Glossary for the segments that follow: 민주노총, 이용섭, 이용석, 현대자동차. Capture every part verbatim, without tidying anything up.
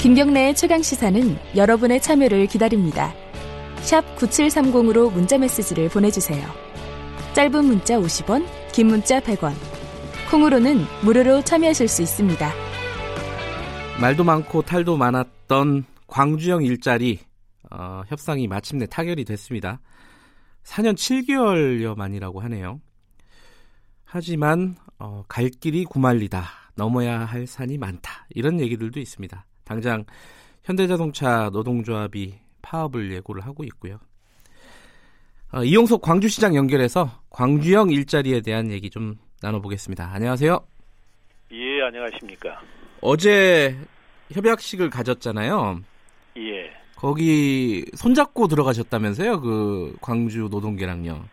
김경래의 최강시사는 여러분의 참여를 기다립니다. 샵 구칠삼공으로 문자메시지를 보내주세요. 짧은 문자 오십 원, 긴 문자 백 원. 콩으로는 무료로 참여하실 수 있습니다. 말도 많고 탈도 많았던 광주형 일자리 어, 협상이 마침내 타결이 됐습니다. 사 년 칠 개월여 만이라고 하네요. 하지만 어, 갈 길이 구만리다. 넘어야 할 산이 많다. 이런 얘기들도 있습니다. 당장 현대자동차 노동조합이 파업을 예고를 하고 있고요. 어, 이용석 광주시장 연결해서 광주형 일자리에 대한 얘기 좀 나눠보겠습니다. 안녕하세요. 예, 안녕하십니까. 어제 협약식을 가졌잖아요. 예. 거기 손잡고 들어가셨다면서요? 그 광주 노동계랑요.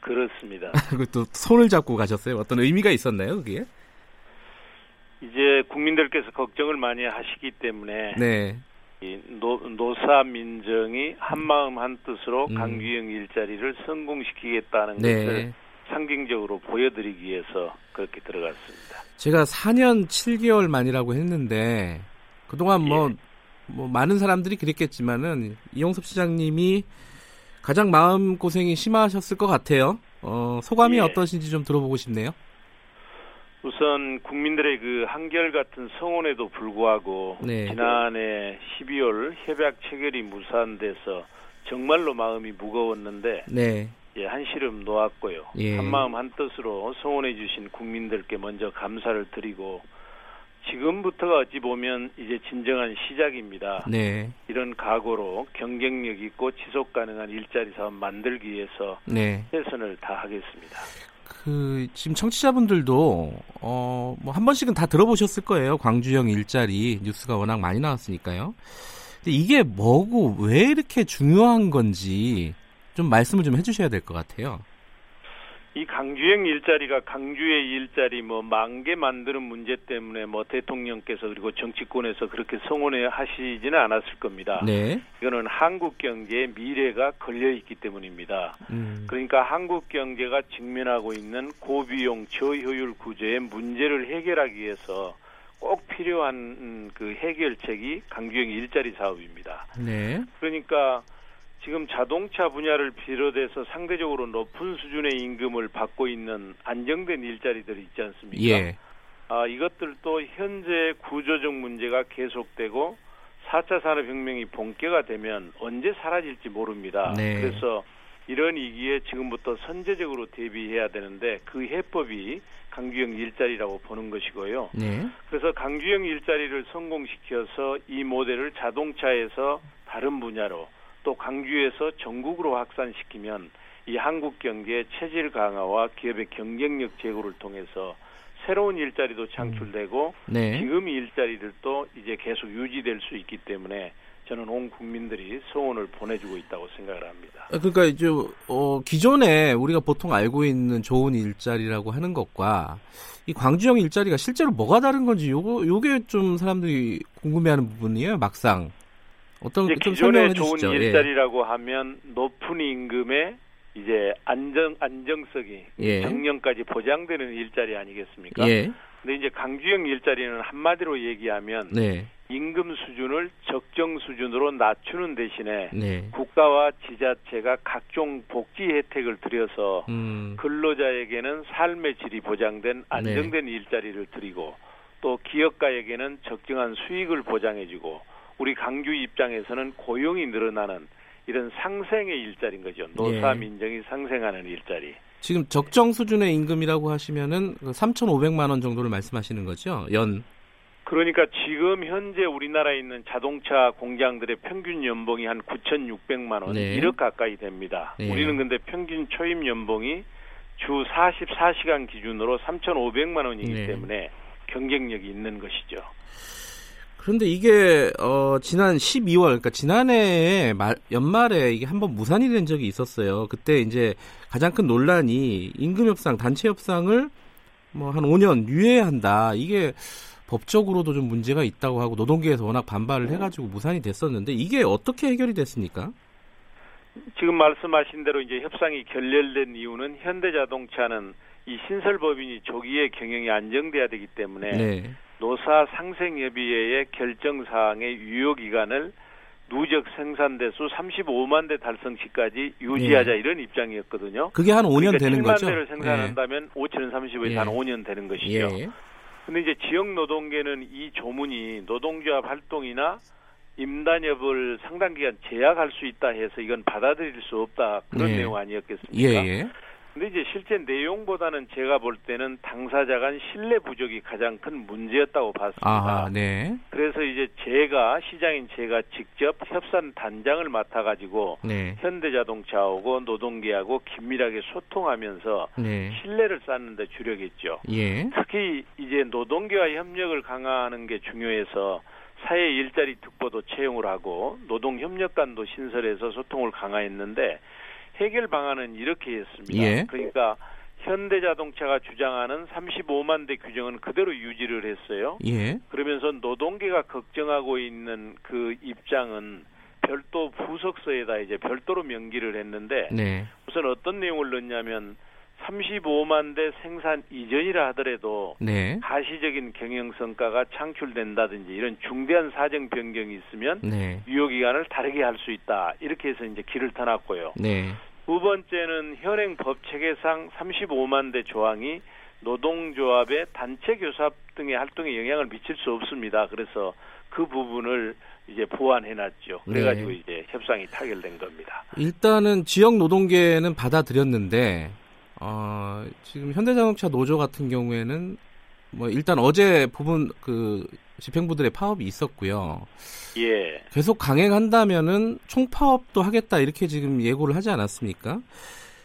그렇습니다. 그것도 손을 잡고 가셨어요? 어떤 의미가 있었나요, 그게? 이제 국민들께서 걱정을 많이 하시기 때문에 네. 이 노, 노사 민정이 한마음 한뜻으로 음. 강규영 일자리를 성공시키겠다는 네. 것을 상징적으로 보여드리기 위해서 그렇게 들어갔습니다. 제가 사 년 칠 개월 만이라고 했는데 그동안 예. 뭐, 뭐 많은 사람들이 그랬겠지만은 이용섭 시장님이 가장 마음고생이 심하셨을 것 같아요. 어, 소감이 예. 어떠신지 좀 들어보고 싶네요. 우선 국민들의 그 한결같은 성원에도 불구하고 네. 지난해 십이월 협약 체결이 무산돼서 정말로 마음이 무거웠는데 네. 예, 한시름 놓았고요. 예. 한마음 한뜻으로 성원해 주신 국민들께 먼저 감사를 드리고 지금부터가 어찌 보면 이제 진정한 시작입니다. 네. 이런 각오로 경쟁력 있고 지속 가능한 일자리 사업 만들기 위해서 네. 최선을 다하겠습니다. 그 지금 청취자분들도 어, 뭐 한 번씩은 다 들어보셨을 거예요. 광주형 일자리 뉴스가 워낙 많이 나왔으니까요. 근데 이게 뭐고 왜 이렇게 중요한 건지 좀 말씀을 좀 해주셔야 될 것 같아요. 이 강주형 일자리가 강주의 일자리 뭐 만 개 만드는 문제 때문에 뭐 대통령께서 그리고 정치권에서 그렇게 성원해 하시지는 않았을 겁니다. 네. 이거는 한국 경제의 미래가 걸려 있기 때문입니다. 음. 그러니까 한국 경제가 직면하고 있는 고비용 저효율 구조의 문제를 해결하기 위해서 꼭 필요한 그 해결책이 강주형 일자리 사업입니다. 네. 그러니까 지금 자동차 분야를 비롯해서 상대적으로 높은 수준의 임금을 받고 있는 안정된 일자리들이 있지 않습니까? 예. 아, 이것들도 현재 구조적 문제가 계속되고 사 차 산업혁명이 본격화되면 언제 사라질지 모릅니다. 네. 그래서 이런 위기에 지금부터 선제적으로 대비해야 되는데 그 해법이 강규형 일자리라고 보는 것이고요. 네. 그래서 강규형 일자리를 성공시켜서 이 모델을 자동차에서 다른 분야로 또 광주에서 전국으로 확산시키면 이 한국 경제의 체질 강화와 기업의 경쟁력 제고를 통해서 새로운 일자리도 창출되고 네. 지금 일자리들도 이제 계속 유지될 수 있기 때문에 저는 온 국민들이 소원을 보내주고 있다고 생각을 합니다. 그러니까 이제 어, 기존에 우리가 보통 알고 있는 좋은 일자리라고 하는 것과 이 광주형 일자리가 실제로 뭐가 다른 건지 요거 요게 좀 사람들이 궁금해하는 부분이에요. 막상. 어떤 기존의 좋은 주시죠. 일자리라고 예. 하면 높은 임금에 이제 안정 안정성이 예. 정년까지 보장되는 일자리 아니겠습니까? 예. 근데 이제 강주형 일자리는 한마디로 얘기하면 네. 임금 수준을 적정 수준으로 낮추는 대신에 네. 국가와 지자체가 각종 복지 혜택을 들여서 음. 근로자에게는 삶의 질이 보장된 안정된 네. 일자리를 드리고 또 기업가에게는 적정한 수익을 보장해주고 우리 강주 입장에서는 고용이 늘어나는 이런 상생의 일자리인 거죠. 노사 예. 민정이 상생하는 일자리. 지금 적정 수준의 임금이라고 하시면은 삼천오백만 원 정도를 말씀하시는 거죠? 연. 그러니까 지금 현재 우리나라에 있는 자동차 공장들의 평균 연봉이 한 구천육백만 원, 네. 일억 가까이 됩니다. 네. 우리는 근데 평균 초임 연봉이 주 사십사 시간 기준으로 삼천오백만 원이기 네. 때문에 경쟁력이 있는 것이죠. 그런데 이게 어, 지난 십이월, 그러니까 지난해 말, 연말에 이게 한번 무산이 된 적이 있었어요. 그때 이제 가장 큰 논란이 임금 협상, 단체 협상을 뭐 한 오 년 유예한다. 이게 법적으로도 좀 문제가 있다고 하고 노동계에서 워낙 반발을 해가지고 무산이 됐었는데 이게 어떻게 해결이 됐습니까? 지금 말씀하신 대로 이제 협상이 결렬된 이유는 현대자동차는 이 신설법인이 조기에 경영이 안정돼야 되기 때문에. 네. 노사 상생협의회의 결정사항의 유효기간을 누적 생산대수 삼십오만 대 달성 시까지 유지하자, 예. 이런 입장이었거든요. 그게 한 오 년 그러니까 되는 거죠? 칠만 대를 생산한다면 예. 오천삼십오에서 예. 한 오 년 되는 것이죠. 그런데 예. 이제 지역노동계는 이 조문이 노동조합 활동이나 임단협을 상당 기간 제약할 수 있다 해서 이건 받아들일 수 없다, 그런 예. 내용 아니었겠습니까? 예. 근데 이제 실제 내용보다는 제가 볼 때는 당사자 간 신뢰 부족이 가장 큰 문제였다고 봤습니다. 아, 네. 그래서 이제 제가, 시장인 제가 직접 협상 단장을 맡아가지고 네. 현대자동차하고 노동계하고 긴밀하게 소통하면서 네. 신뢰를 쌓는 데 주력했죠. 예. 특히 이제 노동계와 협력을 강화하는 게 중요해서 사회 일자리 특보도 채용을 하고 노동협력단도 신설해서 소통을 강화했는데 해결 방안은 이렇게 했습니다. 예. 그러니까 현대자동차가 주장하는 삼십오만 대 규정은 그대로 유지를 했어요. 예. 그러면서 노동계가 걱정하고 있는 그 입장은 별도 부석서에다 이제 별도로 명기를 했는데 네. 우선 어떤 내용을 넣냐면 삼십오만 대 생산 이전이라 하더라도 네. 가시적인 경영성과가 창출된다든지 이런 중대한 사정 변경이 있으면 네. 유효기간을 다르게 할 수 있다. 이렇게 해서 이제 길을 터놨고요. 네. 두 번째는 현행 법 체계상 삼십오만 대 조항이 노동조합의 단체 교섭 등의 활동에 영향을 미칠 수 없습니다. 그래서 그 부분을 이제 보완해놨죠. 그래가지고 네. 이제 협상이 타결된 겁니다. 일단은 지역 노동계는 받아들였는데 어, 지금 현대자동차 노조 같은 경우에는 뭐 일단 어제 부분 그 집행부들의 파업이 있었고요. 예. 계속 강행한다면은 총파업도 하겠다 이렇게 지금 예고를 하지 않았습니까?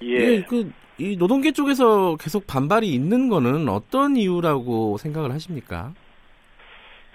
예. 예, 그 이 노동계 쪽에서 계속 반발이 있는 거는 어떤 이유라고 생각을 하십니까?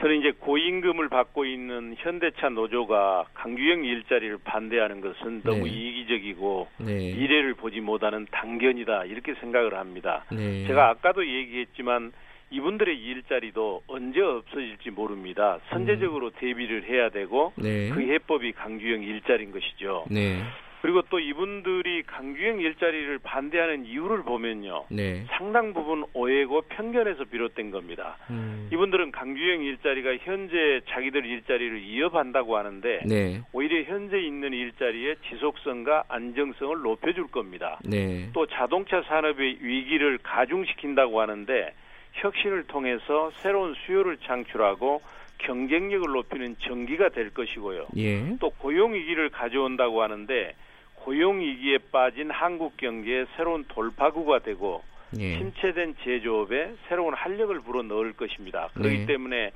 저는 이제 고임금을 받고 있는 현대차 노조가 강규형 일자리를 반대하는 것은 너무 네. 이기적이고 네. 미래를 보지 못하는 단견이다 이렇게 생각을 합니다. 네. 제가 아까도 얘기했지만 이분들의 일자리도 언제 없어질지 모릅니다. 선제적으로 대비를 해야 되고 네. 그 해법이 강규형 일자리인 것이죠. 네. 그리고 또 이분들이 강규형 일자리를 반대하는 이유를 보면요. 네. 상당 부분 오해고 편견에서 비롯된 겁니다. 음. 이분들은 강규형 일자리가 현재 자기들 일자리를 이어간다고 하는데 네. 오히려 현재 있는 일자리의 지속성과 안정성을 높여줄 겁니다. 네. 또 자동차 산업의 위기를 가중시킨다고 하는데 혁신을 통해서 새로운 수요를 창출하고 경쟁력을 높이는 전기가 될 것이고요. 예. 또 고용위기를 가져온다고 하는데 고용위기에 빠진 한국 경제의 새로운 돌파구가 되고 예. 침체된 제조업에 새로운 활력을 불어넣을 것입니다. 그렇기 예. 때문에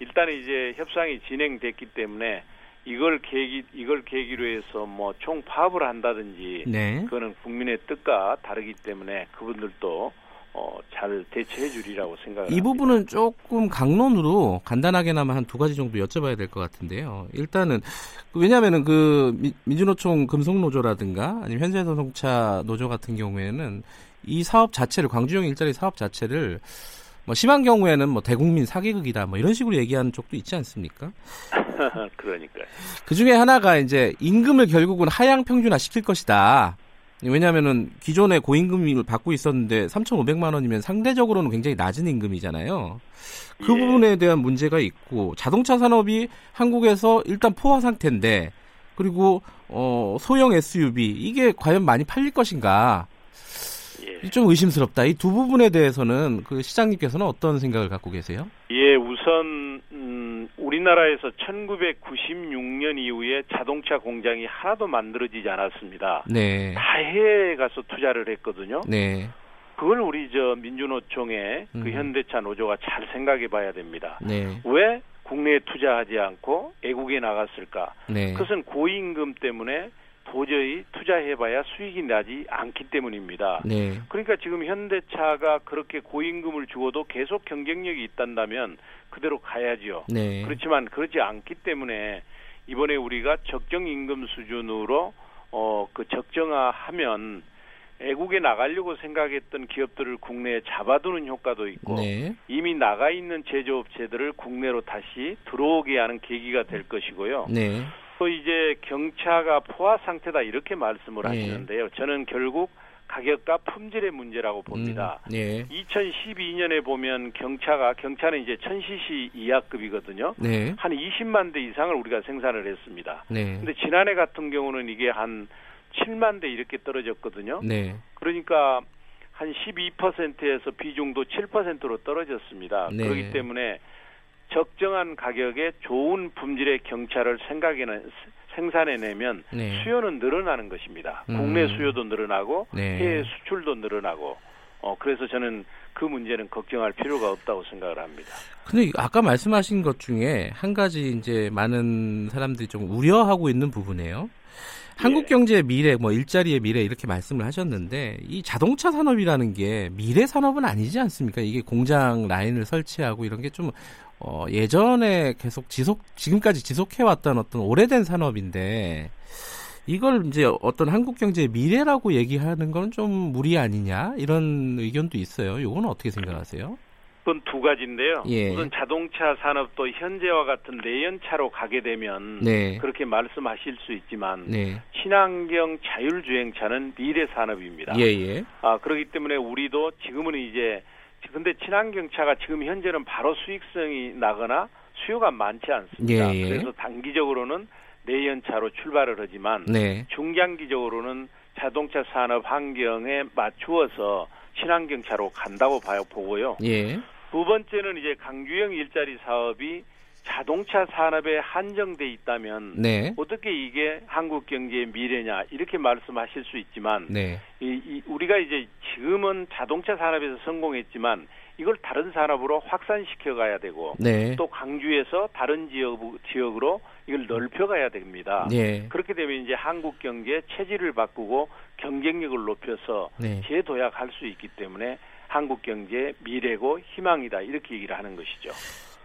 일단 이제 협상이 진행됐기 때문에 이걸 계기 이걸 계기로 해서 뭐 총 파업을 한다든지 네. 그거는 국민의 뜻과 다르기 때문에 그분들도 어, 잘 대처해 주리라고 생각합니다. 이 부분은 합니다. 조금 강론으로 간단하게나마 한두 가지 정도 여쭤봐야 될 것 같은데요. 일단은 왜냐하면은 그 미, 민주노총 금속노조라든가 아니면 현대자동차 노조 같은 경우에는 이 사업 자체를 광주형 일자리 사업 자체를 뭐 심한 경우에는 뭐 대국민 사기극이다 뭐 이런 식으로 얘기하는 쪽도 있지 않습니까? 그러니까요. 그 중에 하나가 이제 임금을 결국은 하향 평준화 시킬 것이다. 왜냐하면은 기존에 고임금을 받고 있었는데 삼천오백만 원이면 상대적으로는 굉장히 낮은 임금이잖아요. 그 예. 부분에 대한 문제가 있고 자동차 산업이 한국에서 일단 포화 상태인데 그리고 어, 소형 에스유브이 이게 과연 많이 팔릴 것인가 예. 좀 의심스럽다. 이 두 부분에 대해서는 그 시장님께서는 어떤 생각을 갖고 계세요? 예, 우선 음, 우리나라에서 천구백구십육 년 이후에 자동차 공장이 하나도 만들어지지 않았습니다. 네. 다 해외에 가서 투자를 했거든요. 네. 그걸 우리 저 민주노총의 그 음. 현대차 노조가 잘 생각해 봐야 됩니다. 네. 왜 국내에 투자하지 않고 외국에 나갔을까? 네. 그것은 고임금 때문에 도저히 투자해봐야 수익이 나지 않기 때문입니다. 네. 그러니까 지금 현대차가 그렇게 고임금을 주어도 계속 경쟁력이 있단다면 그대로 가야죠. 네. 그렇지만 그렇지 않기 때문에 이번에 우리가 적정 임금 수준으로 어, 그 적정화하면 외국에 나가려고 생각했던 기업들을 국내에 잡아두는 효과도 있고 네. 이미 나가 있는 제조업체들을 국내로 다시 들어오게 하는 계기가 될 것이고요. 네. 또 이제 경차가 포화 상태다 이렇게 말씀을 네. 하시는데요. 저는 결국 가격과 품질의 문제라고 봅니다. 음, 네. 이천십이 년에 보면 경차가, 경차는 이제 천 씨씨 이하급이거든요. 네. 한 이십만 대 이상을 우리가 생산을 했습니다. 네. 근데 지난해 같은 경우는 이게 한 칠만 대 이렇게 떨어졌거든요. 네. 그러니까 한 십이 퍼센트에서 비중도 칠 퍼센트로 떨어졌습니다. 네. 그렇기 때문에 적정한 가격에 좋은 품질의 경차를 생각에는 생산해내면 네. 수요는 늘어나는 것입니다. 음. 국내 수요도 늘어나고 네. 해외 수출도 늘어나고 어, 그래서 저는 그 문제는 걱정할 필요가 없다고 생각을 합니다. 근데 아까 말씀하신 것 중에 한 가지 이제 많은 사람들이 좀 우려하고 있는 부분이에요. 한국 경제의 미래, 뭐 일자리의 미래 이렇게 말씀을 하셨는데 이 자동차 산업이라는 게 미래 산업은 아니지 않습니까? 이게 공장 라인을 설치하고 이런 게 좀 어, 예전에 계속 지속 지금까지 지속해왔던 어떤 오래된 산업인데 이걸 이제 어떤 한국 경제의 미래라고 얘기하는 건 좀 무리 아니냐 이런 의견도 있어요. 이건 어떻게 생각하세요? 그건 두 가지인데요. 예. 우선 자동차 산업도 현재와 같은 내연차로 가게 되면 네. 그렇게 말씀하실 수 있지만 네. 친환경 자율주행차는 미래 산업입니다. 예예. 아 그렇기 때문에 우리도 지금은 이제 근데 친환경차가 지금 현재는 바로 수익성이 나거나 수요가 많지 않습니다. 예예. 그래서 단기적으로는 내연차로 출발을 하지만 네. 중장기적으로는 자동차 산업 환경에 맞추어서 친환경차로 간다고 봐요, 보고요. 예. 두 번째는 이제 강규형 일자리 사업이 자동차 산업에 한정돼 있다면 네. 어떻게 이게 한국 경제의 미래냐 이렇게 말씀하실 수 있지만 네. 이, 이, 우리가 이제 지금은 자동차 산업에서 성공했지만 이걸 다른 산업으로 확산시켜 가야 되고 네. 또 강주에서 다른 지역, 지역으로 이걸 넓혀 가야 됩니다. 네. 그렇게 되면 이제 한국 경제의 체질을 바꾸고 경쟁력을 높여서 네. 재도약할 수 있기 때문에 한국 경제의 미래고 희망이다 이렇게 얘기를 하는 것이죠.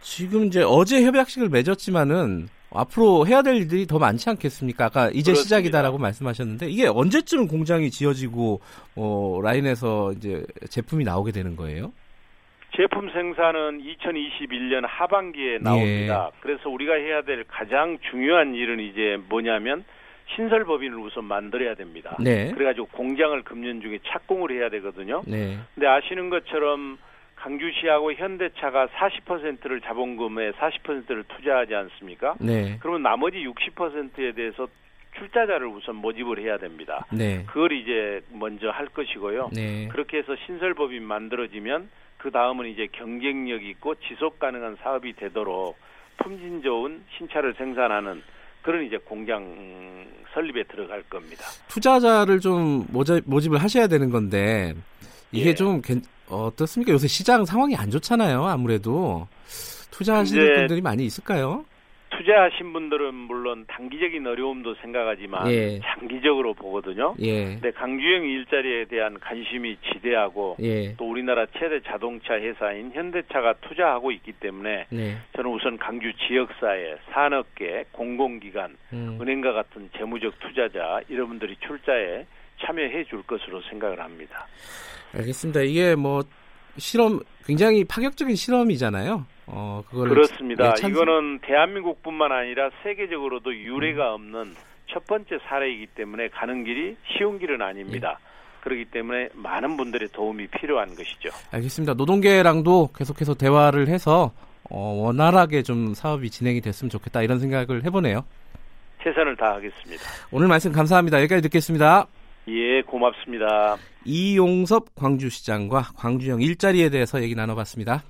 지금 이제 어제 협약식을 맺었지만은 앞으로 해야 될 일들이 더 많지 않겠습니까? 아까 이제 그렇습니다. 시작이다라고 말씀하셨는데 이게 언제쯤 공장이 지어지고 어, 라인에서 이제 제품이 나오게 되는 거예요? 제품 생산은 이천이십일 년 하반기에 나옵니다. 예. 그래서 우리가 해야 될 가장 중요한 일은 이제 뭐냐면 신설 법인을 우선 만들어야 됩니다. 네. 그래가지고 공장을 금년 중에 착공을 해야 되거든요. 네. 근데 아시는 것처럼 강주시하고 현대차가 사십 퍼센트를 자본금에 사십 퍼센트를 투자하지 않습니까? 네. 그러면 나머지 육십 퍼센트에 대해서 출자자를 우선 모집을 해야 됩니다. 네. 그걸 이제 먼저 할 것이고요. 네. 그렇게 해서 신설 법인 만들어지면 그 다음은 이제 경쟁력 있고 지속 가능한 사업이 되도록 품질 좋은 신차를 생산하는 그런 이제 공장 설립에 들어갈 겁니다. 투자자를 좀 모집을 하셔야 되는 건데 이게 예. 좀 어떻습니까? 요새 시장 상황이 안 좋잖아요. 아무래도 투자하시는 분들이 많이 있을까요? 투자하신 분들은 물론 단기적인 어려움도 생각하지만 예. 장기적으로 보거든요. 예. 근데 강규형 일자리에 대한 관심이 지대하고 예. 또 우리나라 최대 자동차 회사인 현대차가 투자하고 있기 때문에 예. 저는 우선 강주 지역사회, 산업계, 공공기관, 음. 은행과 같은 재무적 투자자 이런 분들이 출자에 참여해 줄 것으로 생각을 합니다. 알겠습니다. 이게 뭐 실험 굉장히 파격적인 실험이잖아요. 어, 그렇습니다. 예, 이거는 대한민국뿐만 아니라 세계적으로도 유례가 없는 첫 번째 사례이기 때문에 가는 길이 쉬운 길은 아닙니다. 예. 그렇기 때문에 많은 분들의 도움이 필요한 것이죠. 알겠습니다. 노동계랑도 계속해서 대화를 해서 어, 원활하게 좀 사업이 진행이 됐으면 좋겠다 이런 생각을 해보네요. 최선을 다하겠습니다. 오늘 말씀 감사합니다. 여기까지 듣겠습니다. 예, 고맙습니다. 이용섭 광주시장과 광주형 일자리에 대해서 얘기 나눠봤습니다.